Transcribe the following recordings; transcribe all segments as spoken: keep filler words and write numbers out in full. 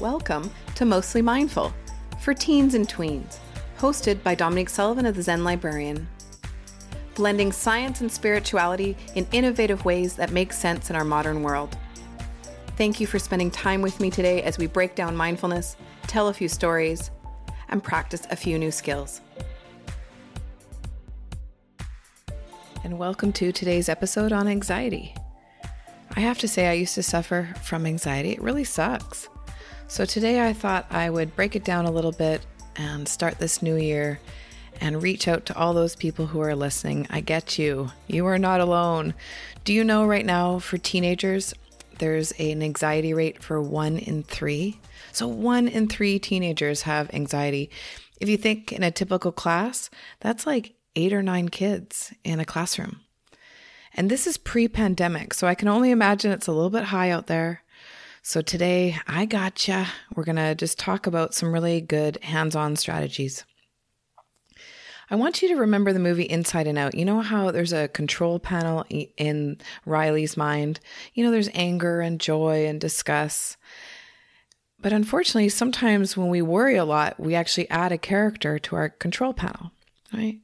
Welcome to Mostly Mindful for Teens and Tweens, hosted by Dominique Sullivan of the Zen Librarian. Blending science and spirituality in innovative ways that make sense in our modern world. Thank you for spending time with me today as we break down mindfulness, tell a few stories, and practice a few new skills. And welcome to today's episode on anxiety. I have to say I used to suffer from anxiety. It really sucks. So today I thought I would break it down a little bit and start this new year and reach out to all those people who are listening. I get you. You are not alone. Do you know right now for teenagers, there's an anxiety rate for one in three? So one in three teenagers have anxiety. If you think in a typical class, that's like eight or nine kids in a classroom. And this is pre-pandemic, so I can only imagine it's a little bit high out there. So today, I gotcha. We're going to just talk about some really good hands-on strategies. I want you to remember the movie Inside and Out. You know how there's a control panel in Riley's mind? You know, there's anger and joy and disgust. But unfortunately, sometimes when we worry a lot, we actually add a character to our control panel, right?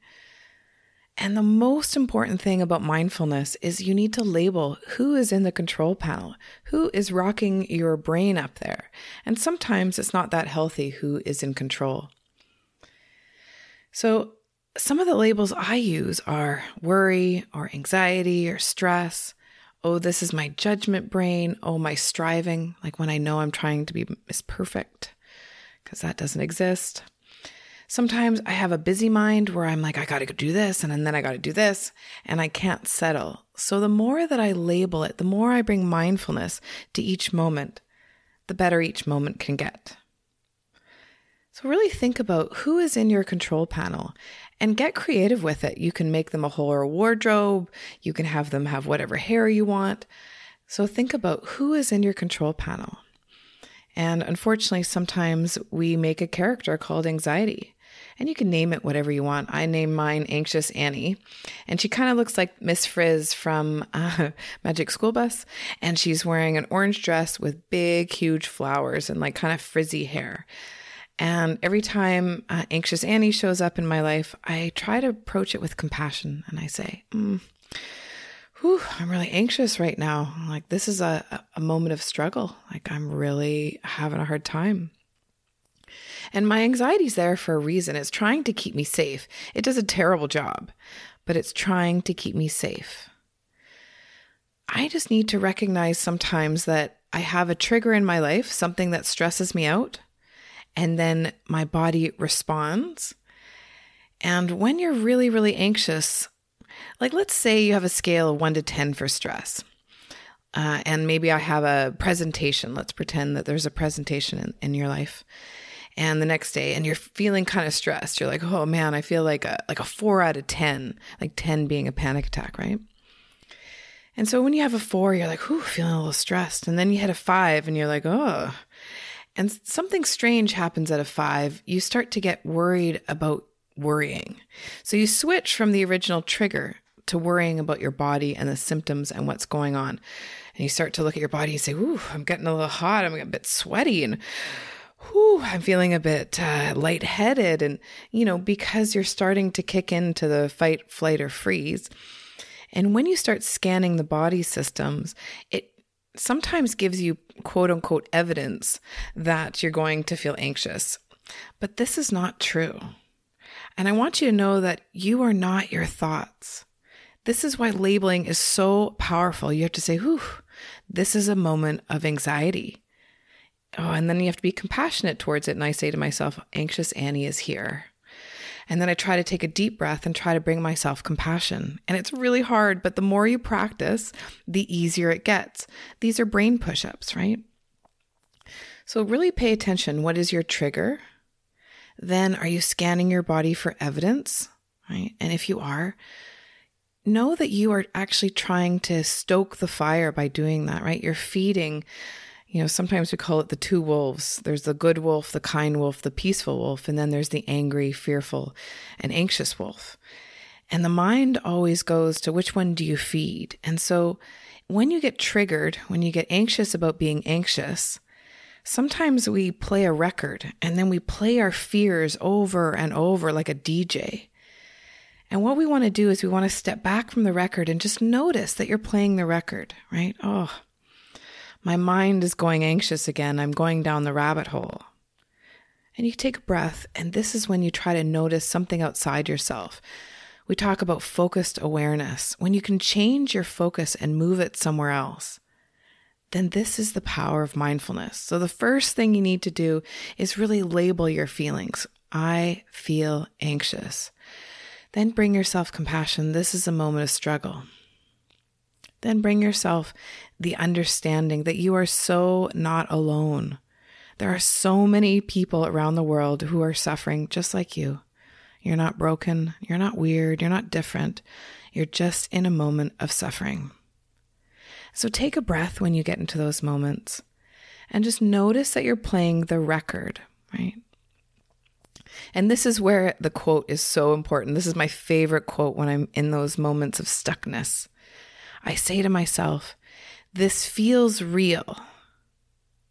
And the most important thing about mindfulness is you need to label who is in the control panel, who is rocking your brain up there. And sometimes it's not that healthy who is in control. So some of the labels I use are worry or anxiety or stress. Oh, this is my judgment brain. Oh, my striving, like when I know I'm trying to be Miss Perfect, because that doesn't exist. Sometimes I have a busy mind where I'm like, I got to go do this, and then I got to do this, and I can't settle. So the more that I label it, the more I bring mindfulness to each moment, the better each moment can get. So really think about who is in your control panel and get creative with it. You can make them a whole wardrobe. You can have them have whatever hair you want. So think about who is in your control panel. And unfortunately, sometimes we make a character called anxiety. And you can name it whatever you want. I named mine Anxious Annie. And she kind of looks like Miss Frizz from uh, Magic School Bus. And she's wearing an orange dress with big, huge flowers and like kind of frizzy hair. And every time uh, Anxious Annie shows up in my life, I try to approach it with compassion. And I say, mm, whew, I'm really anxious right now. Like this is a, a moment of struggle. Like I'm really having a hard time. And my anxiety's there for a reason. It's trying to keep me safe. It does a terrible job, but it's trying to keep me safe. I just need to recognize sometimes that I have a trigger in my life, something that stresses me out. And then my body responds. And when you're really, really anxious, like let's say you have a scale of one to ten for stress. Uh, and maybe I have a presentation. Let's pretend that there's a presentation in, in your life. And the next day, and you're feeling kind of stressed. You're like, oh man, I feel like a like a four out of ten, like ten being a panic attack, right? And so when you have a four, you're like, whew, feeling a little stressed. And then you hit a five and you're like, oh. And something strange happens at a five. You start to get worried about worrying. So you switch from the original trigger to worrying about your body and the symptoms and what's going on. And you start to look at your body and say, ooh, I'm getting a little hot. I'm getting a bit sweaty. And ooh, I'm feeling a bit uh, lightheaded. And, you know, because you're starting to kick into the fight, flight, or freeze. And when you start scanning the body systems, it sometimes gives you quote unquote evidence that you're going to feel anxious. But this is not true. And I want you to know that you are not your thoughts. This is why labeling is so powerful. You have to say, whew, this is a moment of anxiety. Oh, and then you have to be compassionate towards it. And I say to myself, Anxious Annie is here. And then I try to take a deep breath and try to bring myself compassion. And it's really hard, but the more you practice, the easier it gets. These are brain push-ups, right? So really pay attention. What is your trigger? Then are you scanning your body for evidence, right? And if you are, know that you are actually trying to stoke the fire by doing that, right? You're feeding. You know, sometimes we call it the two wolves. There's the good wolf, the kind wolf, the peaceful wolf, and then there's the angry, fearful, and anxious wolf. And the mind always goes to which one do you feed? And so when you get triggered, when you get anxious about being anxious, Sometimes we play a record and then we play our fears over and over like a D J. And what we want to do is we want to step back from the record and just notice that you're playing the record, right? Oh, my mind is going anxious again. I'm going down the rabbit hole. And you take a breath, and this is when you try to notice something outside yourself. We talk about focused awareness. When you can change your focus and move it somewhere else, then this is the power of mindfulness. So the first thing you need to do is really label your feelings. I feel anxious. Then bring yourself compassion. This is a moment of struggle. Then bring yourself the understanding that you are so not alone. There are so many people around the world who are suffering just like you. You're not broken. You're not weird. You're not different. You're just in a moment of suffering. So take a breath when you get into those moments and just notice that you're playing the record, right? And this is where the quote is so important. This is my favorite quote when I'm in those moments of stuckness. I say to myself, this feels real,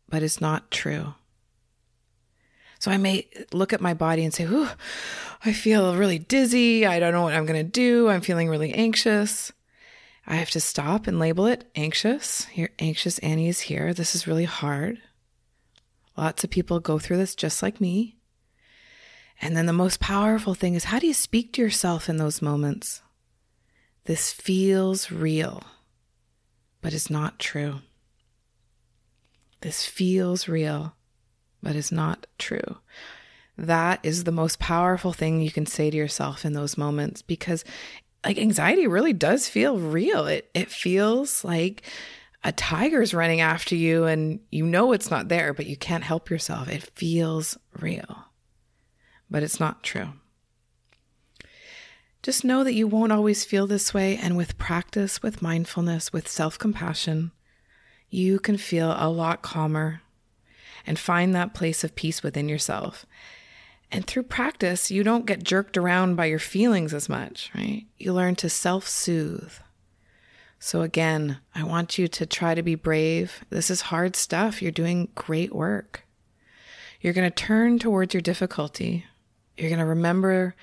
but it's not true. So I may look at my body and say, ooh, I feel really dizzy. I don't know what I'm going to do. I'm feeling really anxious. I have to stop and label it anxious. Here, Anxious Annie is here. This is really hard. Lots of people go through this just like me. And then the most powerful thing is, how do you speak to yourself in those moments? This feels real, but it's not true. This feels real, but it's not true. That is the most powerful thing you can say to yourself in those moments, because like anxiety really does feel real. It it feels like a tiger's running after you and you know it's not there, but you can't help yourself. It feels real, but it's not true. Just know that you won't always feel this way, and with practice, with mindfulness, with self-compassion, you can feel a lot calmer and find that place of peace within yourself. And through practice, you don't get jerked around by your feelings as much, right? You learn to self-soothe. So again, I want you to try to be brave. This is hard stuff. You're doing great work. You're going to turn towards your difficulty. You're going to remember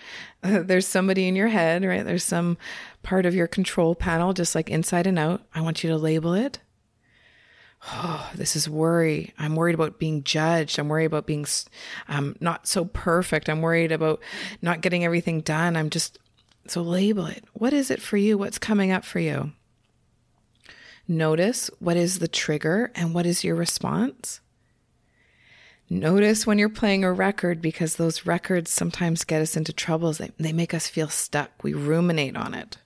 uh, there's somebody in your head, right? There's some part of your control panel, just like Inside and Out. I want you to label it. Oh, this is worry. I'm worried about being judged. I'm worried about being um, not so perfect. I'm worried about not getting everything done. I'm just, so label it. What is it for you? What's coming up for you? Notice what is the trigger and what is your response. Notice when you're playing a record, because those records sometimes get us into troubles. They, they make us feel stuck. We ruminate on it.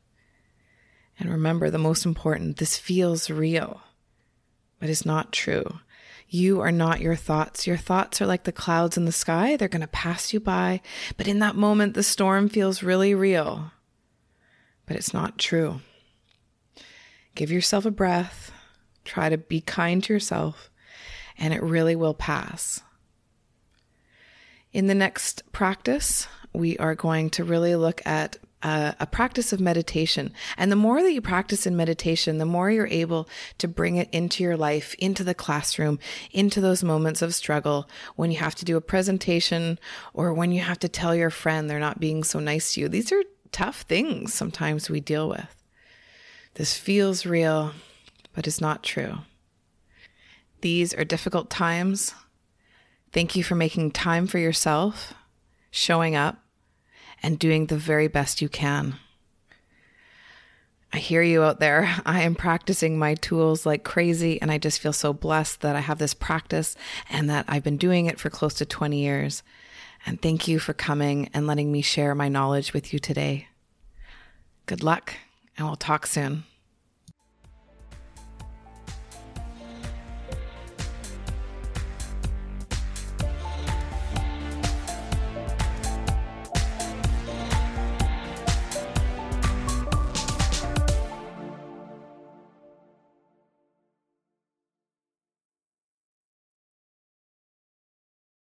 And remember, the most important, this feels real, but it's not true. You are not your thoughts. Your thoughts are like the clouds in the sky. They're going to pass you by. But in that moment, the storm feels really real, but it's not true. Give yourself a breath. Try to be kind to yourself, and it really will pass. In the next practice, we are going to really look at a, a practice of meditation. And the more that you practice in meditation, the more you're able to bring it into your life, into the classroom, into those moments of struggle when you have to do a presentation or when you have to tell your friend they're not being so nice to you. These are tough things sometimes we deal with. This feels real, but it's not true. These are difficult times. Thank you for making time for yourself, showing up, and doing the very best you can. I hear you out there. I am practicing my tools like crazy, and I just feel so blessed that I have this practice and that I've been doing it for close to twenty years. And thank you for coming and letting me share my knowledge with you today. Good luck, and we'll talk soon.